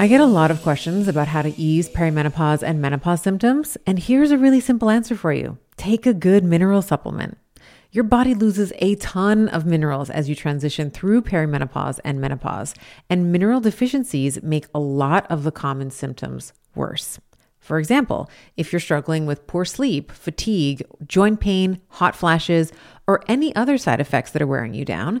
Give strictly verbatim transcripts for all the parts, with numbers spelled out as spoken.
I get a lot of questions about how to ease perimenopause and menopause symptoms, and here's a really simple answer for you. Take a good mineral supplement. Your body loses a ton of minerals as you transition through perimenopause and menopause, and mineral deficiencies make a lot of the common symptoms worse. For example, if you're struggling with poor sleep, fatigue, joint pain, hot flashes, or any other side effects that are wearing you down,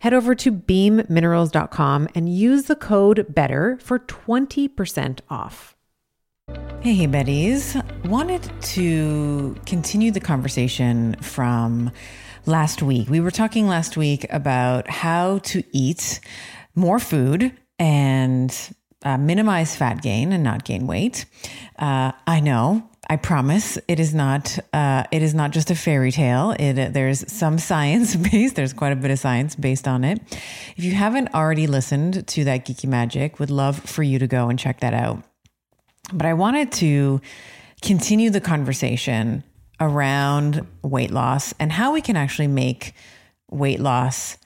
Head over to beam minerals dot com and use the code BETTER for twenty percent off. Hey, Betties. Wanted to continue the conversation from last week. We were talking last week about how to eat more food and uh, minimize fat gain and not gain weight. Uh, I know. I promise it is not, uh, it is not just a fairy tale. It, uh, there's some science based, there's quite a bit of science based on it. If you haven't already listened to that Geeky Magic, would love for you to go and check that out. But I wanted to continue the conversation around weight loss and how we can actually make weight loss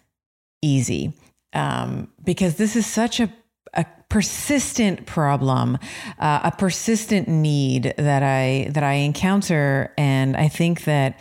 easy. Um, because this is such a a persistent problem, uh, a persistent need that I, that I encounter. And I think that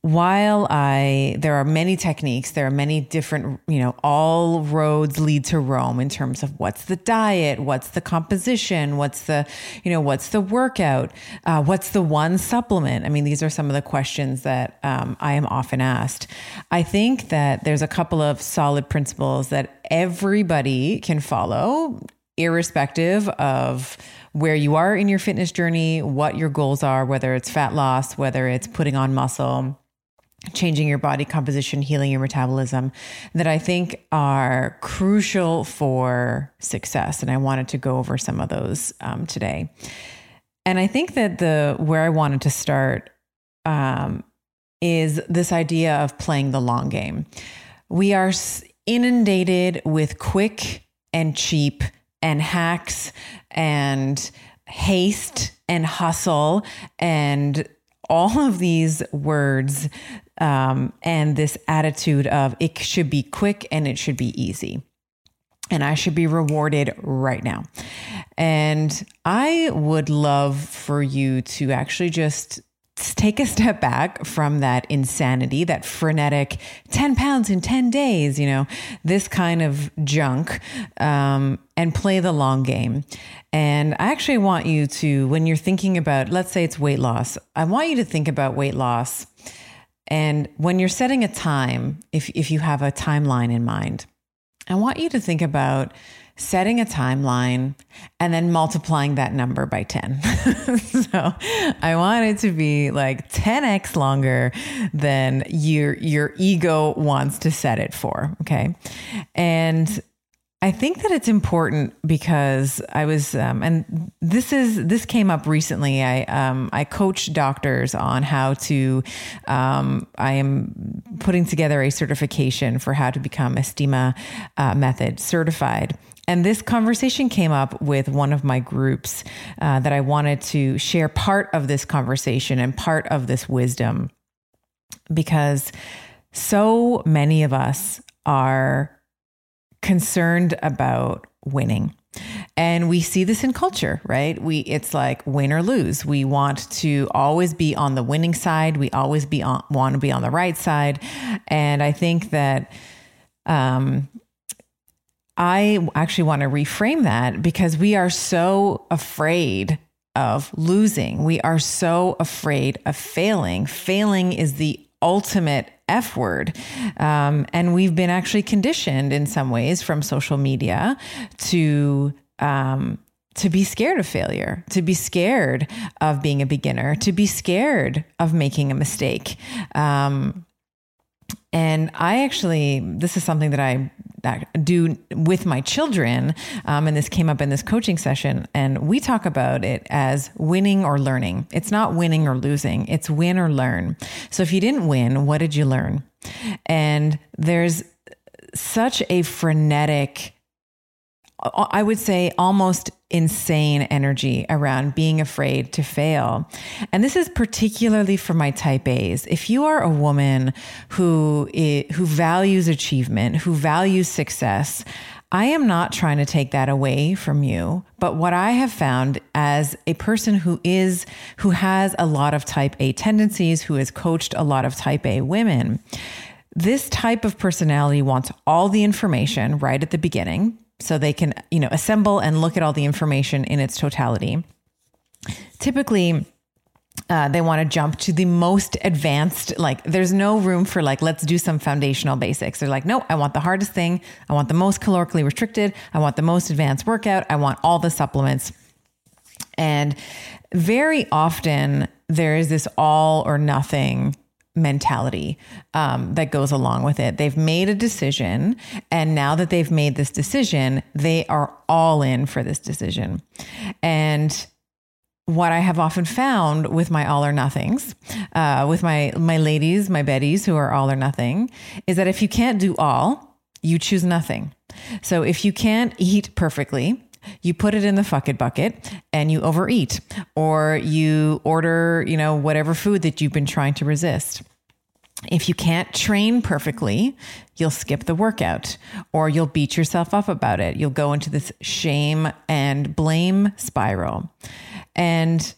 while I, there are many techniques, there are many different, you know, all roads lead to Rome in terms of what's the diet, what's the composition, what's the, you know, what's the workout, uh, what's the one supplement? I mean, these are some of the questions that um, I am often asked. I think that there's a couple of solid principles that everybody can follow, irrespective of where you are in your fitness journey, what your goals are, whether it's fat loss, whether it's putting on muscle, changing your body composition, healing your metabolism, that I think are crucial for success. And I wanted to go over some of those um, today. And I think that the, where I wanted to start um, is this idea of playing the long game. We are inundated with quick and cheap and hacks and haste and hustle and all of these words um, and this attitude of it should be quick and it should be easy and I should be rewarded right now. And I would love for you to actually just take a step back from that insanity, that frenetic ten pounds in ten days, you know, this kind of junk, um, and play the long game. And I actually want you to, when you're thinking about, let's say it's weight loss, I want you to think about weight loss. And when you're setting a time, if, if you have a timeline in mind, I want you to think about setting a timeline and then multiplying that number by ten. So I want it to be like ten x longer than your, your ego wants to set it for. Okay. And I think that it's important because I was, um, and this is, this came up recently. I, um, I coach doctors on how to, um, I am putting together a certification for how to become Estima uh, method certified. And this conversation came up with one of my groups, uh, that I wanted to share part of this conversation and part of this wisdom, because so many of us are concerned about winning. And we see this in culture, right? We, it's like win or lose. We want to always be on the winning side. We always be on, want to be on the right side. And I think that, um, I actually want to reframe that because we are so afraid of losing. We are so afraid of failing. Failing is the ultimate F word. Um, and we've been actually conditioned in some ways from social media to, um, to be scared of failure, to be scared of being a beginner, to be scared of making a mistake. Um, and I actually, this is something that I do with my children. Um, and this came up in this coaching session, and we talk about it as winning or learning. It's not winning or losing, it's win or learn. So if you didn't win, what did you learn? And there's such a frenetic, I would say almost insane energy around being afraid to fail. And this is particularly for my type A's. If you are a woman who is, who values achievement, who values success, I am not trying to take that away from you. But what I have found as a person who is, who has a lot of type A tendencies, who has coached a lot of type A women, this type of personality wants all the information right at the beginning, so they can, you know, assemble and look at all the information in its totality. Typically, uh, they want to jump to the most advanced, like there's no room for like, let's do some foundational basics. They're like, no, I want the hardest thing. I want the most calorically restricted. I want the most advanced workout. I want all the supplements. And very often there is this all or nothing mentality, um, that goes along with it. They've made a decision, and now that they've made this decision, they are all in for this decision. And what I have often found with my all or nothings, uh, with my, my ladies, my Betties who are all or nothing, is that if you can't do all, you choose nothing. So if you can't eat perfectly, you put it in the fuck it bucket and you overeat, or you order, you know, whatever food that you've been trying to resist. If you can't train perfectly, you'll skip the workout, or you'll beat yourself up about it. You'll go into this shame and blame spiral. And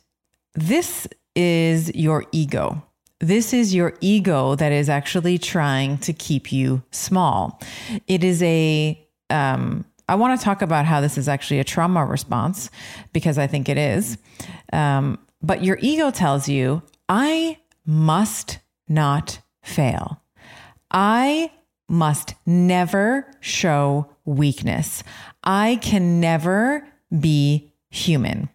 this is your ego. This is your ego that is actually trying to keep you small. It is a, um, I want to talk about how this is actually a trauma response, because I think it is. Um, but your ego tells you, I must not fail. I must never show weakness. I can never be human.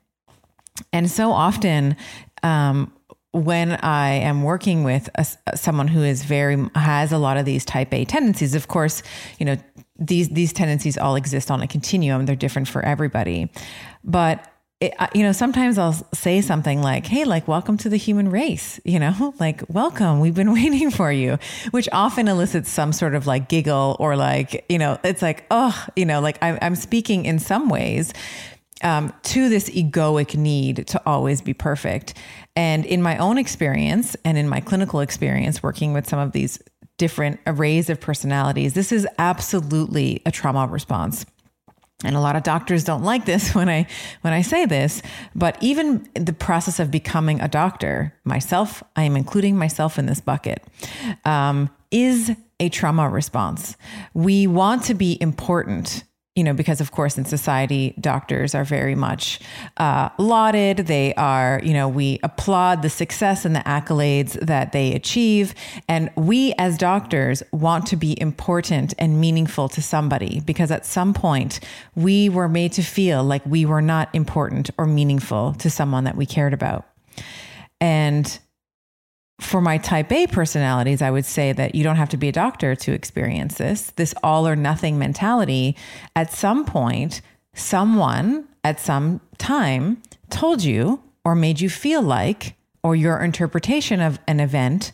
And so often, um, when I am working with a, someone who is very, has a lot of these type A tendencies, of course, you know, these, these tendencies all exist on a continuum. They're different for everybody, but it, you know, sometimes I'll say something like, hey, like, welcome to the human race, you know, like, welcome, we've been waiting for you, which often elicits some sort of like giggle, or like, you know, it's like, oh, you know, like I'm, I'm speaking in some ways, um, to this egoic need to always be perfect. And in my own experience and in my clinical experience, working with some of these different arrays of personalities, this is absolutely a trauma response. And a lot of doctors don't like this when I, when I say this, but even the process of becoming a doctor, myself, I am including myself in this bucket, um, is a trauma response. We want to be important, you know, because of course in society, doctors are very much, uh, lauded. They are, you know, we applaud the success and the accolades that they achieve. And we as doctors want to be important and meaningful to somebody, because at some point we were made to feel like we were not important or meaningful to someone that we cared about. And for my type A personalities, I would say that you don't have to be a doctor to experience this, this all or nothing mentality. At some point, someone at some time told you or made you feel like, or your interpretation of an event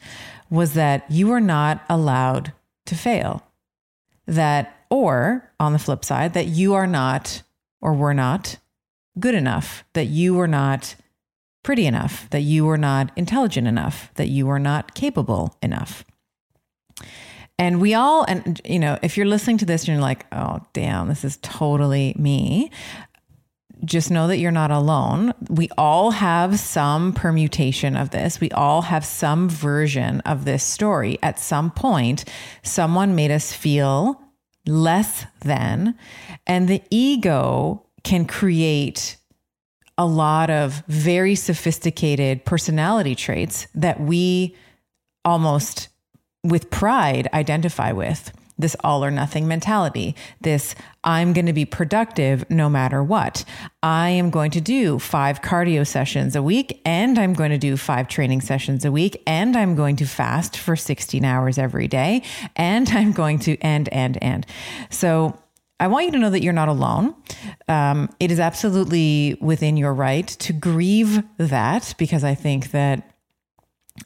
was that you were not allowed to fail, that, or on the flip side, that you are not, or were not good enough, that you were not pretty enough, that you were not intelligent enough, that you were not capable enough. And we all, and you know, if you're listening to this and you're like, oh damn, this is totally me, just know that you're not alone. We all have some permutation of this. We all have some version of this story. At some point, someone made us feel less than, and the ego can create a lot of very sophisticated personality traits that we almost with pride identify with. This all or nothing mentality, this I'm going to be productive no matter what. I am going to do five cardio sessions a week, and I'm going to do five training sessions a week, and I'm going to fast for sixteen hours every day, and I'm going to and, and, and. So I want you to know that you're not alone. Um, it is absolutely within your right to grieve that, because I think that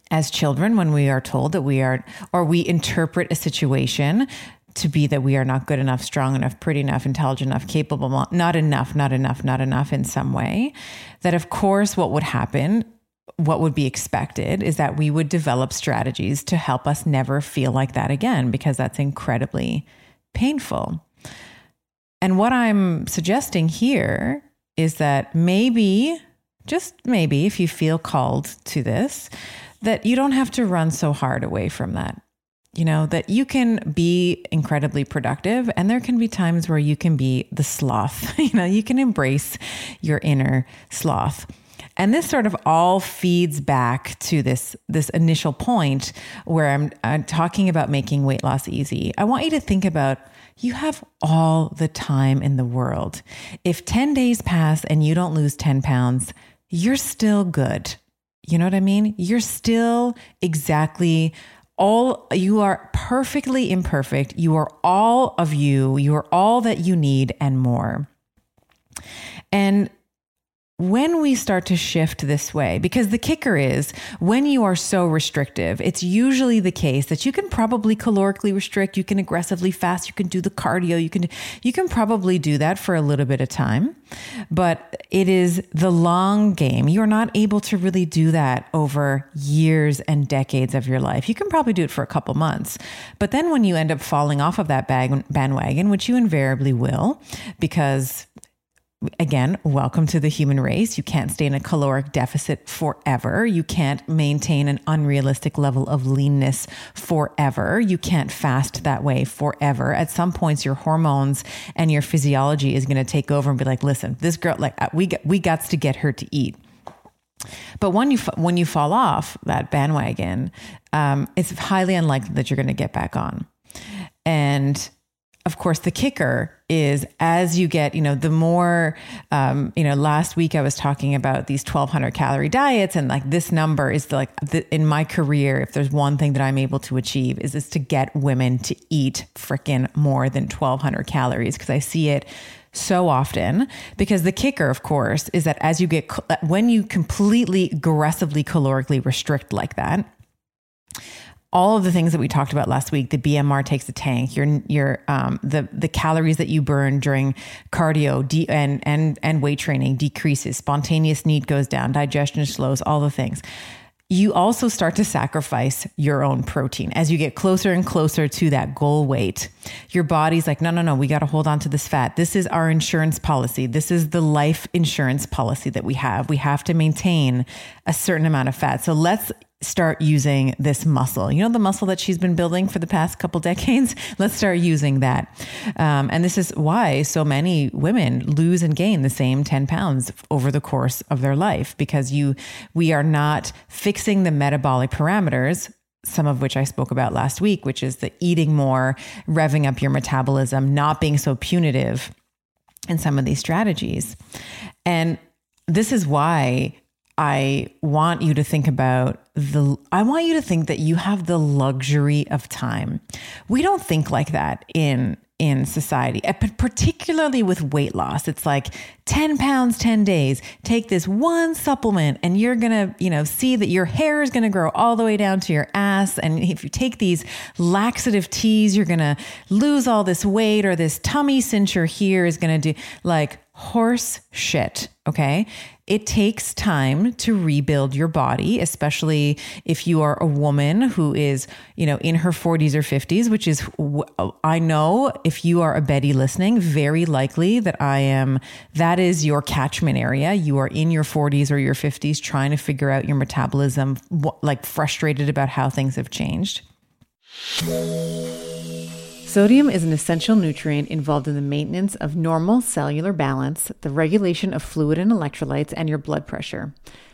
as children, when we are told that we are, or we interpret a situation to be that we are not good enough, strong enough, pretty enough, intelligent enough, capable, not enough, not enough, not enough in some way, that of course, what would happen, what would be expected is that we would develop strategies to help us never feel like that again, because that's incredibly painful. And what I'm suggesting here is that maybe, just maybe, if you feel called to this, that you don't have to run so hard away from that, you know, that you can be incredibly productive, and there can be times where you can be the sloth, you know, you can embrace your inner sloth. And this sort of all feeds back to this, this initial point where I'm, I'm talking about making weight loss easy. I want you to think about, you have all the time in the world. If ten days pass and you don't lose ten pounds, you're still good. You know what I mean? You're still exactly all, you are perfectly imperfect. You are all of you. You are all that you need and more. And when we start to shift this way, because the kicker is when you are so restrictive, it's usually the case that you can probably calorically restrict, you can aggressively fast, you can do the cardio, you can, you can probably do that for a little bit of time, but it is the long game. You're not able to really do that over years and decades of your life. You can probably do it for a couple months, but then when you end up falling off of that bag, bandwagon, which you invariably will, because again, welcome to the human race. You can't stay in a caloric deficit forever. You can't maintain an unrealistic level of leanness forever. You can't fast that way forever. At some points, your hormones and your physiology is going to take over and be like, listen, this girl, like we got, we gots to get her to eat. But when you, when you fall off that bandwagon, um, it's highly unlikely that you're going to get back on. And of course, the kicker is as you get, you know, the more, um, you know, last week I was talking about these twelve hundred calorie diets, and like this number is the, like the, in my career, if there's one thing that I'm able to achieve is is to get women to eat frickin' more than twelve hundred calories. Cause I see it so often, because the kicker, of course, is that as you get, when you completely aggressively calorically restrict like that, all of the things that we talked about last week, the B M R takes a tank, your, your, um, the, the calories that you burn during cardio de- and, and, and weight training decreases, spontaneous need goes down, digestion slows, all the things. You also start to sacrifice your own protein. As you get closer and closer to that goal weight, your body's like, no, no, no, we got to hold on to this fat. This is our insurance policy. This is the life insurance policy that we have. We have to maintain a certain amount of fat. So let's start using this muscle, you know, the muscle that she's been building for the past couple decades. Let's start using that. Um, and this is why so many women lose and gain the same ten pounds over the course of their life, because you, we are not fixing the metabolic parameters, some of which I spoke about last week, which is the eating more, revving up your metabolism, not being so punitive in some of these strategies. And this is why I want you to think about the, I want you to think that you have the luxury of time. We don't think like that in, in society, but particularly with weight loss. It's like ten pounds, ten days, take this one supplement and you're going to, you know, see that your hair is going to grow all the way down to your ass. And if you take these laxative teas, you're going to lose all this weight, or this tummy cincher here is going to do like horse shit. Okay. It takes time to rebuild your body, especially if you are a woman who is, you know, in her forties or fifties, which is, I know if you are a Betty listening, very likely that I am, that is your catchment area. You are in your forties or your fifties trying to figure out your metabolism, like frustrated about how things have changed. Sodium is an essential nutrient involved in the maintenance of normal cellular balance, the regulation of fluid and electrolytes, and your blood pressure.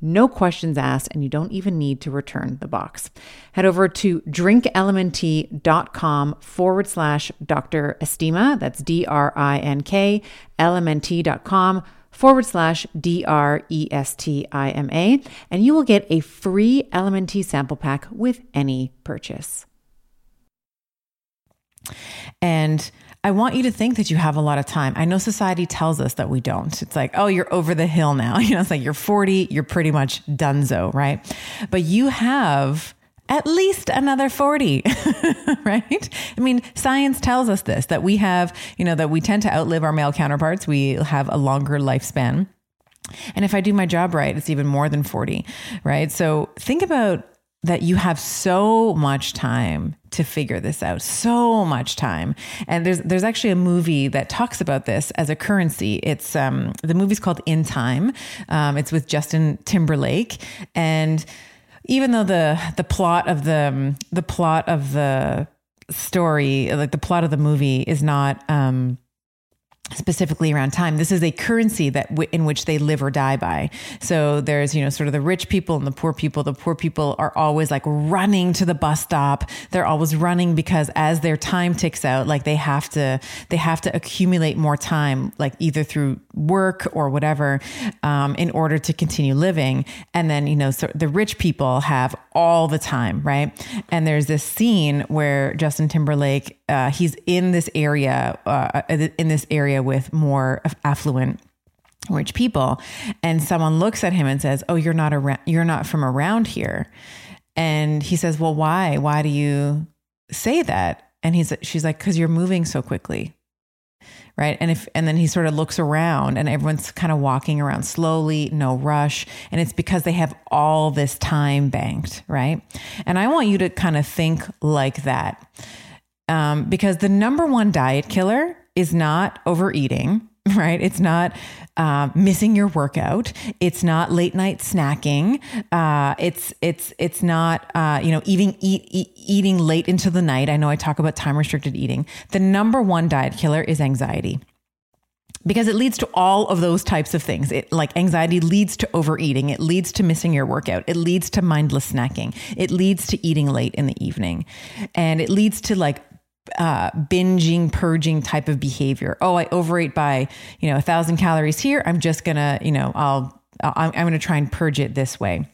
No questions asked, and you don't even need to return the box. Head over to drink L M N T dot com forward slash Doctor Estima. That's D R I N K L M N T dot com forward slash D R E S T I M A, and you will get a free L M N T sample pack with any purchase. And I want you to think that you have a lot of time. I know society tells us that we don't. It's like, oh, you're over the hill now. You know, it's like you're forty, you're pretty much donezo, right? But you have at least another forty, right? I mean, science tells us this, that we have, you know, that we tend to outlive our male counterparts. We have a longer lifespan. And if I do my job right, it's even more than forty, right? So think about that you have so much time to figure this out, so much time. And there's there's actually a movie that talks about this as a currency. It's um, the movie's called In Time. Um, it's with Justin Timberlake, and even though the the plot of the the plot of the story, like the plot of the movie, is not Um, specifically around time, this is a currency that w- in which they live or die by. So there's, you know, sort of the rich people and the poor people. The poor people are always like running to the bus stop. They're always running because as their time ticks out, like they have to, they have to accumulate more time, like either through work or whatever, um, in order to continue living. And then, you know, so the rich people have all the time, right? And there's this scene where Justin Timberlake, uh, he's in this area, uh, in this area with more affluent rich people. And someone looks at him and says, oh, you're not around, you're not from around here. And he says, well, why, why do you say that? And he's, she's like, 'cause you're moving so quickly. Right. And if, and then he sort of looks around and everyone's kind of walking around slowly, no rush. And it's because they have all this time banked. Right. And I want you to kind of think like that. Um, because the number one diet killer is not overeating, right? It's not uh, missing your workout. It's not late night snacking. Uh, it's it's it's not uh, you know eating eat, eat, eating late into the night. I know I talk about time restricted eating. The number one diet killer is anxiety, because it leads to all of those types of things. It like anxiety leads to overeating. It leads to missing your workout. It leads to mindless snacking. It leads to eating late in the evening, and it leads to like uh, binging, purging type of behavior. Oh, I overate by, you know, a thousand calories here. I'm just gonna, you know, I'll, I'm, I'm going to try and purge it this way.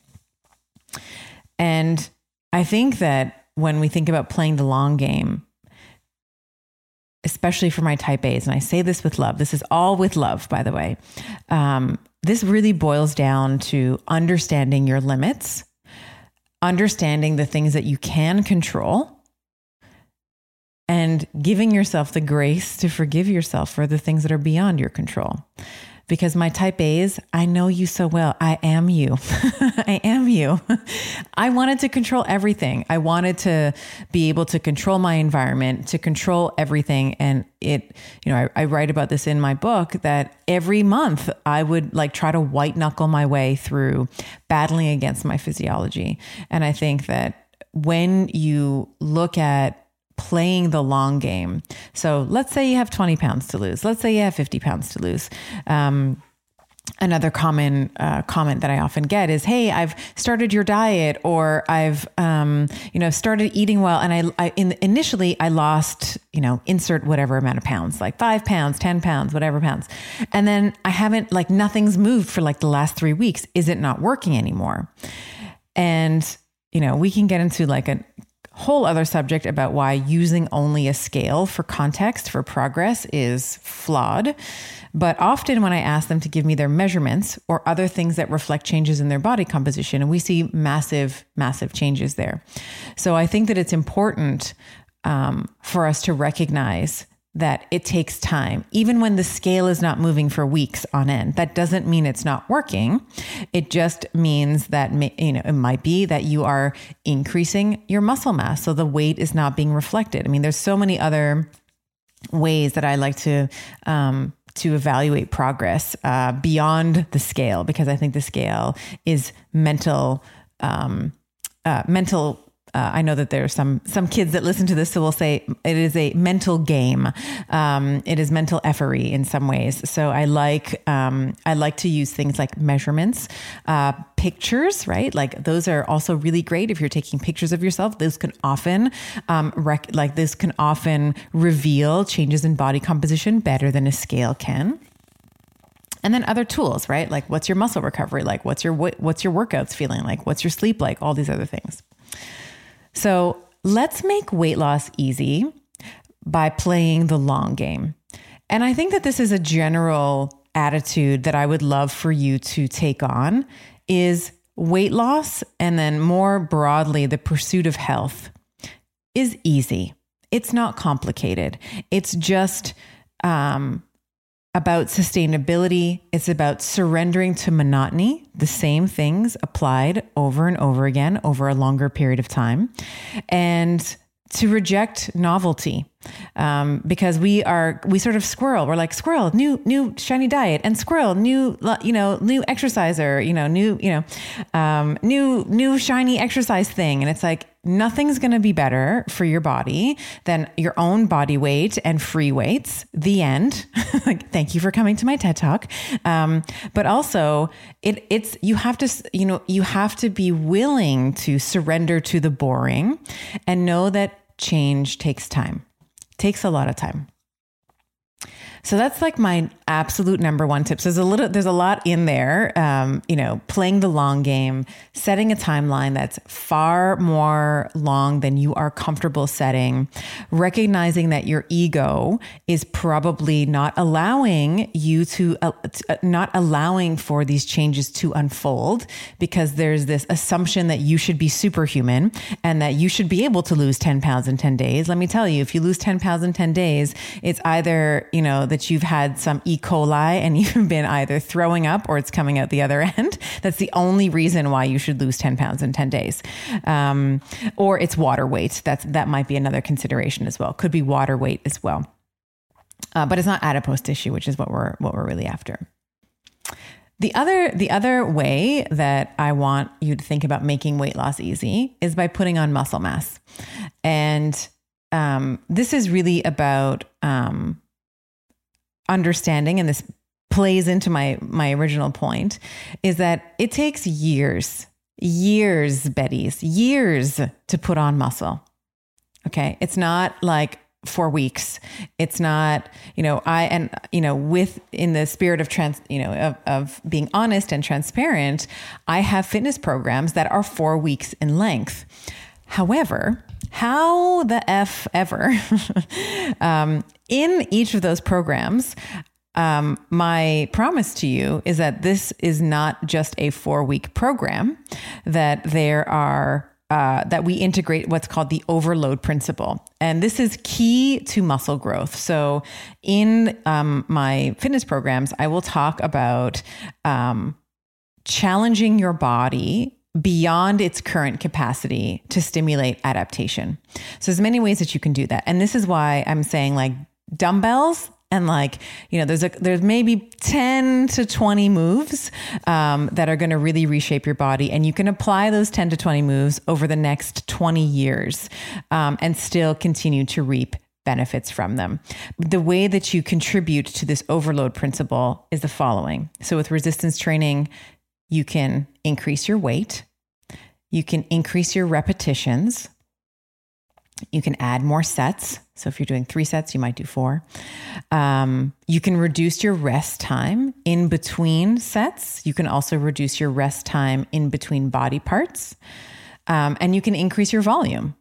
And I think that when we think about playing the long game, especially for my type A's, and I say this with love, this is all with love, by the way. Um, this really boils down to understanding your limits, understanding the things that you can control, and giving yourself the grace to forgive yourself for the things that are beyond your control. Because my type A's, I know you so well. I am you. I am you. I wanted to control everything. I wanted to be able to control my environment, to control everything. And it, you know, I, I write about this in my book that every month I would like try to white knuckle my way through battling against my physiology. And I think that when you look at playing the long game. So let's say you have twenty pounds to lose. Let's say you have fifty pounds to lose. Um, another common uh, comment that I often get is, hey, I've started your diet, or I've, um, you know, started eating well. And I, I in, initially I lost, you know, insert whatever amount of pounds, like five pounds, ten pounds, whatever pounds. And then I haven't, like, nothing's moved for like the last three weeks. Is it not working anymore? And, you know, we can get into like a whole other subject about why using only a scale for context for progress is flawed. But often when I ask them to give me their measurements or other things that reflect changes in their body composition, and we see massive, massive changes there. So I think that it's important um, for us to recognize that it takes time. Even when the scale is not moving for weeks on end, that doesn't mean it's not working. It just means that, you know, it might be that you are increasing your muscle mass, so the weight is not being reflected. I mean, there's so many other ways that I like to, um, to evaluate progress, uh, beyond the scale, because I think the scale is mental, um, uh, mental, Uh, I know that there are some, some kids that listen to this, so we'll say it is a mental game. Um, it is mental effery in some ways. So I like, um, I like to use things like measurements, uh, pictures, right? Like those are also really great. If you're taking pictures of yourself, those can often, um, rec- like this can often reveal changes in body composition better than a scale can. And then other tools, right? Like what's your muscle recovery like? What's your, wh- what's your workouts feeling like? What's your sleep like? All these other things. So let's make weight loss easy by playing the long game. And I think that this is a general attitude that I would love for you to take on, is weight loss, and then more broadly, the pursuit of health is easy. It's not complicated. It's just um, about sustainability. It's about surrendering to monotony, the same things applied over and over again over a longer period of time, and to reject novelty. Um, because we are, we sort of squirrel. We're like squirrel, new, new shiny diet, and squirrel, new, you know, new exerciser, you know, new, you know, um, new, new shiny exercise thing. And it's like, nothing's going to be better for your body than your own body weight and free weights. The end. Like, thank you for coming to my TED Talk. Um, but also it it's, you have to, you know, you have to be willing to surrender to the boring and know that change takes time. Takes a lot of time. So that's like my absolute number one tip. So there's a little, there's a lot in there. Um, you know, playing the long game, setting a timeline that's far more long than you are comfortable setting, recognizing that your ego is probably not allowing you to, uh, to uh, not allowing for these changes to unfold, because there's this assumption that you should be superhuman and that you should be able to lose ten pounds in ten days. Let me tell you, if you lose ten pounds in ten days, it's either, you know, that you've had some E. coli and you've been either throwing up or it's coming out the other end. That's the only reason why you should lose ten pounds in ten days. Um, or it's water weight. That's, that might be another consideration as well. Could be water weight as well. Uh, but it's not adipose tissue, which is what we're, what we're really after. The other, the other way that I want you to think about making weight loss easy is by putting on muscle mass. And, um, this is really about, um, understanding, and this plays into my, my original point, is that it takes years, years, Betty's, years to put on muscle. Okay. It's not like four weeks. It's not, you know, I, and, you know, with, in the spirit of trans, you know, of, of being honest and transparent, I have fitness programs that are four weeks in length. However, how the F ever, um, in each of those programs, um, my promise to you is that this is not just a four week program, that there are, uh, that we integrate what's called the overload principle. And this is key to muscle growth. So in, um, my fitness programs, I will talk about, um, challenging your body beyond its current capacity to stimulate adaptation. So there's many ways that you can do that. And this is why I'm saying, like, dumbbells and, like, you know, there's a, there's maybe ten to twenty moves, um, that are going to really reshape your body. And you can apply those ten to twenty moves over the next twenty years, um, and still continue to reap benefits from them. The way that you contribute to this overload principle is the following. So with resistance training, you can increase your weight. You can increase your repetitions. You can add more sets. So if you're doing three sets, you might do four. Um, you can reduce your rest time in between sets. You can also reduce your rest time in between body parts. Um, and you can increase your volume.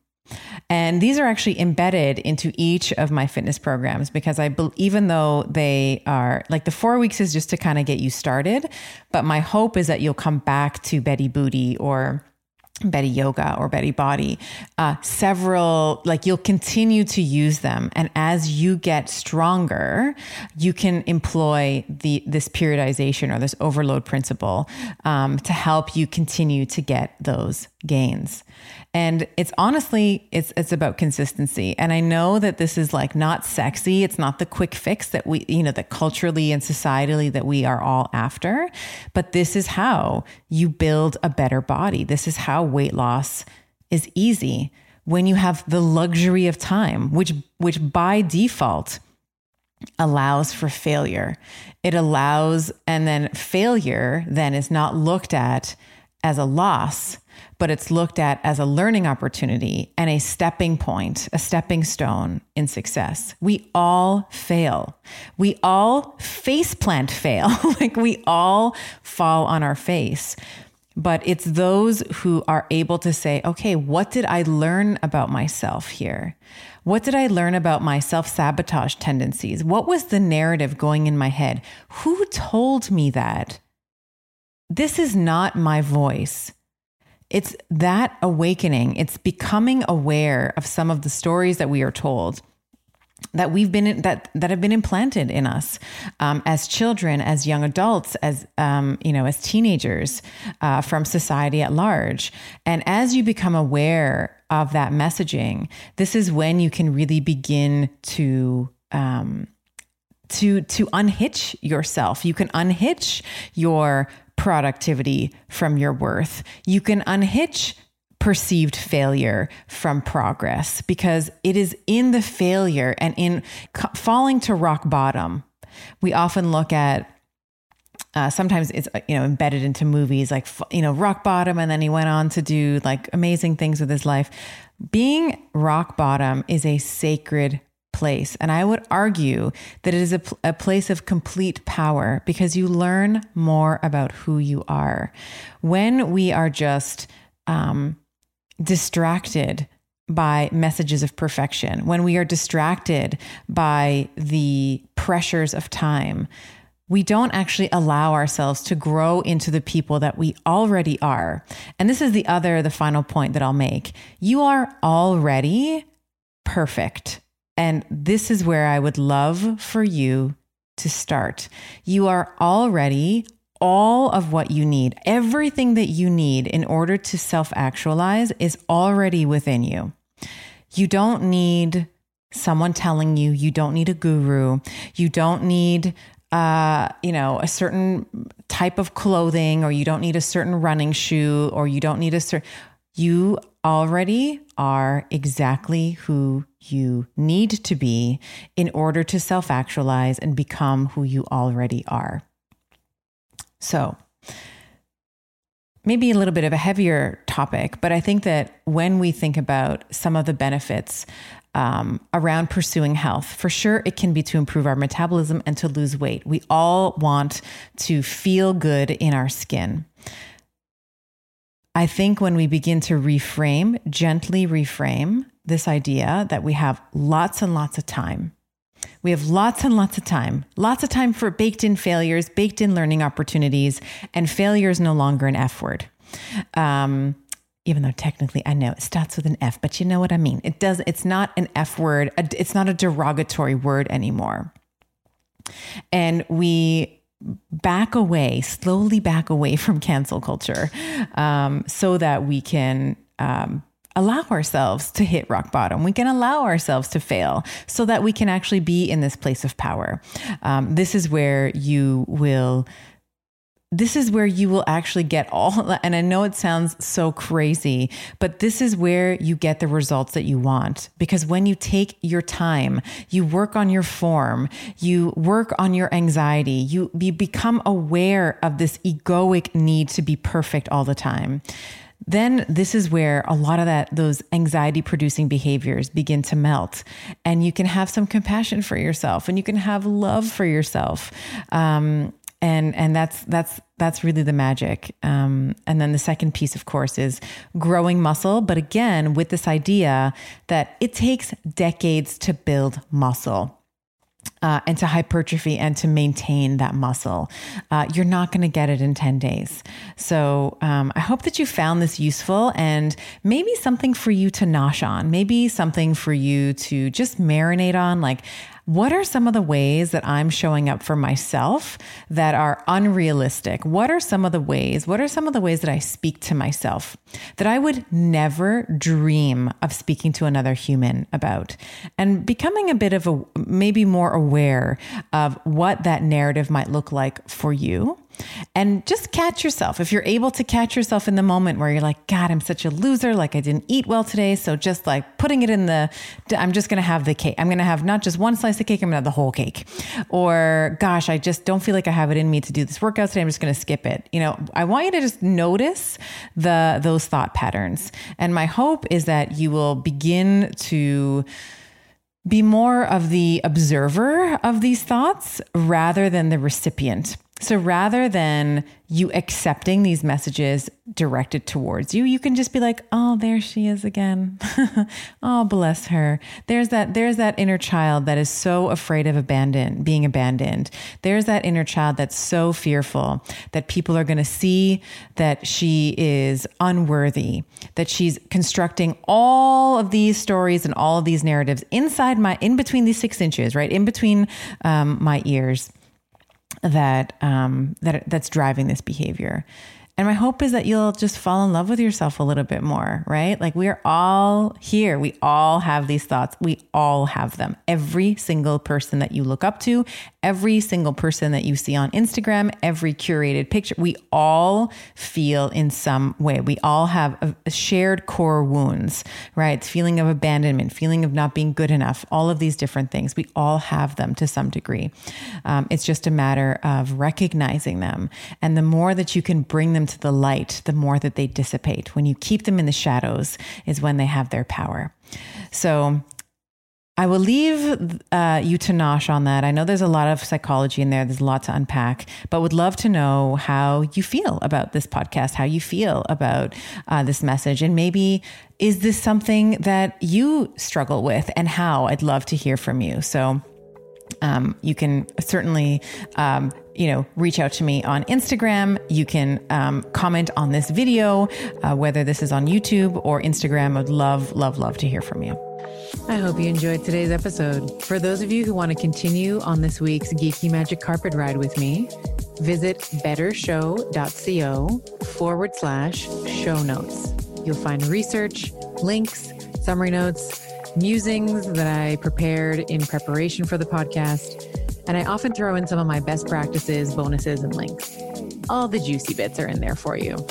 And these are actually embedded into each of my fitness programs, because I believe, even though they are, like, the four weeks is just to kind of get you started, but my hope is that you'll come back to Betty Booty or Betty Yoga or Betty Body, uh, several, like you'll continue to use them. And as you get stronger, you can employ the, this periodization or this overload principle, um, to help you continue to get those gains. And it's honestly, it's, it's about consistency. And I know that this is like not sexy. It's not the quick fix that we, you know, that culturally and societally that we are all after, but this is how you build a better body. This is how weight loss is easy when you have the luxury of time, which, which by default allows for failure. It allows, and then failure then is not looked at as a loss, but it's looked at as a learning opportunity and a stepping point, a stepping stone in success. We all fail. We all faceplant fail. Like we all fall on our face. But it's those who are able to say, okay, what did I learn about myself here? What did I learn about my self-sabotage tendencies? What was the narrative going in my head? Who told me that? This is not my voice. It's that awakening. It's becoming aware of some of the stories that we are told that we've been, that, that have been implanted in us, um, as children, as young adults, as, um, you know, as teenagers, uh, from society at large. And as you become aware of that messaging, this is when you can really begin to, um, to, to unhitch yourself. You can unhitch your productivity from your worth. You can unhitch perceived failure from progress, because it is in the failure and in c- falling to rock bottom. We often look at, uh, sometimes it's, you know, embedded into movies, like, you know, rock bottom. And then he went on to do like amazing things with his life. Being rock bottom is a sacred place. And I would argue that it is a, a place of complete power, because you learn more about who you are. When we are just um, distracted by messages of perfection, when we are distracted by the pressures of time, we don't actually allow ourselves to grow into the people that we already are. And this is the other, the final point that I'll make. You are already perfect. And this is where I would love for you to start. You are already all of what you need. Everything that you need in order to self-actualize is already within you. You don't need someone telling you. You don't need a guru. You don't need, uh, you know, a certain type of clothing, or you don't need a certain running shoe, or you don't need a certain... You already are exactly who you need to be in order to self-actualize and become who you already are. So maybe a little bit of a heavier topic, but I think that when we think about some of the benefits um, around pursuing health, for sure it can be to improve our metabolism and to lose weight. We all want to feel good in our skin. I think when we begin to reframe, gently reframe this idea that we have lots and lots of time, we have lots and lots of time, lots of time for baked in failures, baked in learning opportunities, and failure is no longer an F word. Um, even though technically I know it starts with an F, but you know what I mean? It does. It's not an F word. It's not a derogatory word anymore. And we back away, slowly back away from cancel culture, um, so that we can um, allow ourselves to hit rock bottom. We can allow ourselves to fail so that we can actually be in this place of power. Um, this is where you will, this is where you will actually get all, and I know it sounds so crazy, but this is where you get the results that you want. Because when you take your time, you work on your form, you work on your anxiety, you, you become aware of this egoic need to be perfect all the time. Then this is where a lot of that, those anxiety producing behaviors begin to melt, and you can have some compassion for yourself and you can have love for yourself. Um, And, and that's, that's, that's really the magic. Um, and then the second piece, of course, is growing muscle. But again, with this idea that it takes decades to build muscle. Uh, and to hypertrophy and to maintain that muscle. Uh, you're not going to get it in ten days. So um, I hope that you found this useful and maybe something for you to nosh on, maybe something for you to just marinate on. Like, what are some of the ways that I'm showing up for myself that are unrealistic? What are some of the ways, what are some of the ways that I speak to myself that I would never dream of speaking to another human about? And becoming a bit of a, maybe more aware aware of what that narrative might look like for you. And just catch yourself. If you're able to catch yourself in the moment where you're like, God, I'm such a loser. Like, I didn't eat well today. So just like putting it in the, I'm just going to have the cake. I'm going to have not just one slice of cake. I'm going to have the whole cake. Or gosh, I just don't feel like I have it in me to do this workout today. I'm just going to skip it. You know, I want you to just notice the, those thought patterns. And my hope is that you will begin to be more of the observer of these thoughts rather than the recipient. So rather than you accepting these messages directed towards you, you can just be like, oh, there she is again. Oh, bless her. There's that, there's that inner child that is so afraid of abandon, being abandoned. There's that inner child that's so fearful that people are going to see that she is unworthy, that she's constructing all of these stories and all of these narratives inside my, in between these six inches, right? In between um, my ears. that, um, that that's driving this behavior. And my hope is that you'll just fall in love with yourself a little bit more, right? Like, we're all here. We all have these thoughts. We all have them. Every single person that you look up to, every single person that you see on Instagram, every curated picture, we all feel in some way. We all have a shared core wounds, right? Feeling of abandonment, feeling of not being good enough, all of these different things. We all have them to some degree. Um, it's just a matter of recognizing them. And the more that you can bring them to the light, the more that they dissipate. When you keep them in the shadows is when they have their power. So I will leave uh, you to nosh on that. I know there's a lot of psychology in there. There's a lot to unpack, but would love to know how you feel about this podcast, how you feel about uh, this message. And maybe, is this something that you struggle with, and how? I'd love to hear from you. So um, you can certainly, um, you know, reach out to me on Instagram. You can um, comment on this video, uh, whether this is on YouTube or Instagram. I'd love, love, love to hear from you. I hope you enjoyed today's episode. For those of you who want to continue on this week's Geeky Magic Carpet Ride with me, visit bettershow.co forward slash show notes. You'll find research, links, summary notes, musings that I prepared in preparation for the podcast. And I often throw in some of my best practices, bonuses, and links. All the juicy bits are in there for you.